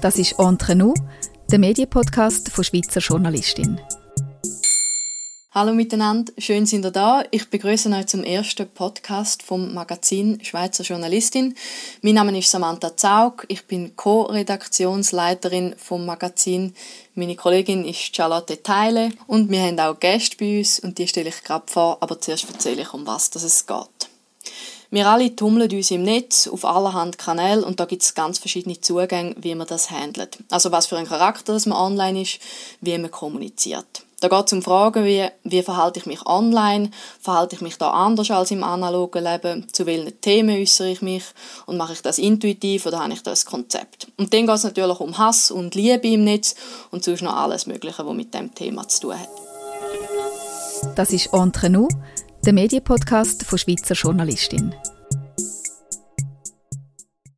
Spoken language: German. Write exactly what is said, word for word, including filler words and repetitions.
Das ist «Entre Nous», der Medienpodcast von Schweizer Journalistin. Hallo miteinander, schön sind ihr da. Ich begrüße euch zum ersten Podcast vom Magazin Schweizer Journalistin. Mein Name ist Samantha Zaug, ich bin Co-Redaktionsleiterin vom Magazin. Meine Kollegin ist Charlotte Teile und wir haben auch Gäste bei uns und die stelle ich gerade vor, aber zuerst erzähle ich, um was es geht. Wir alle tummeln uns im Netz, auf allerhand Kanälen und da gibt es ganz verschiedene Zugänge, wie man das handelt. Also was für ein Charakter dass man online ist, wie man kommuniziert. Da geht es um Fragen wie, wie verhalte ich mich online, verhalte ich mich da anders als im analogen Leben, zu welchen Themen äußere ich mich und mache ich das intuitiv oder habe ich da ein Konzept. Und dann geht es natürlich um Hass und Liebe im Netz und sonst noch alles Mögliche, was mit diesem Thema zu tun hat. Das ist «Entre Nous», der Medienpodcast von Schweizer Journalistin.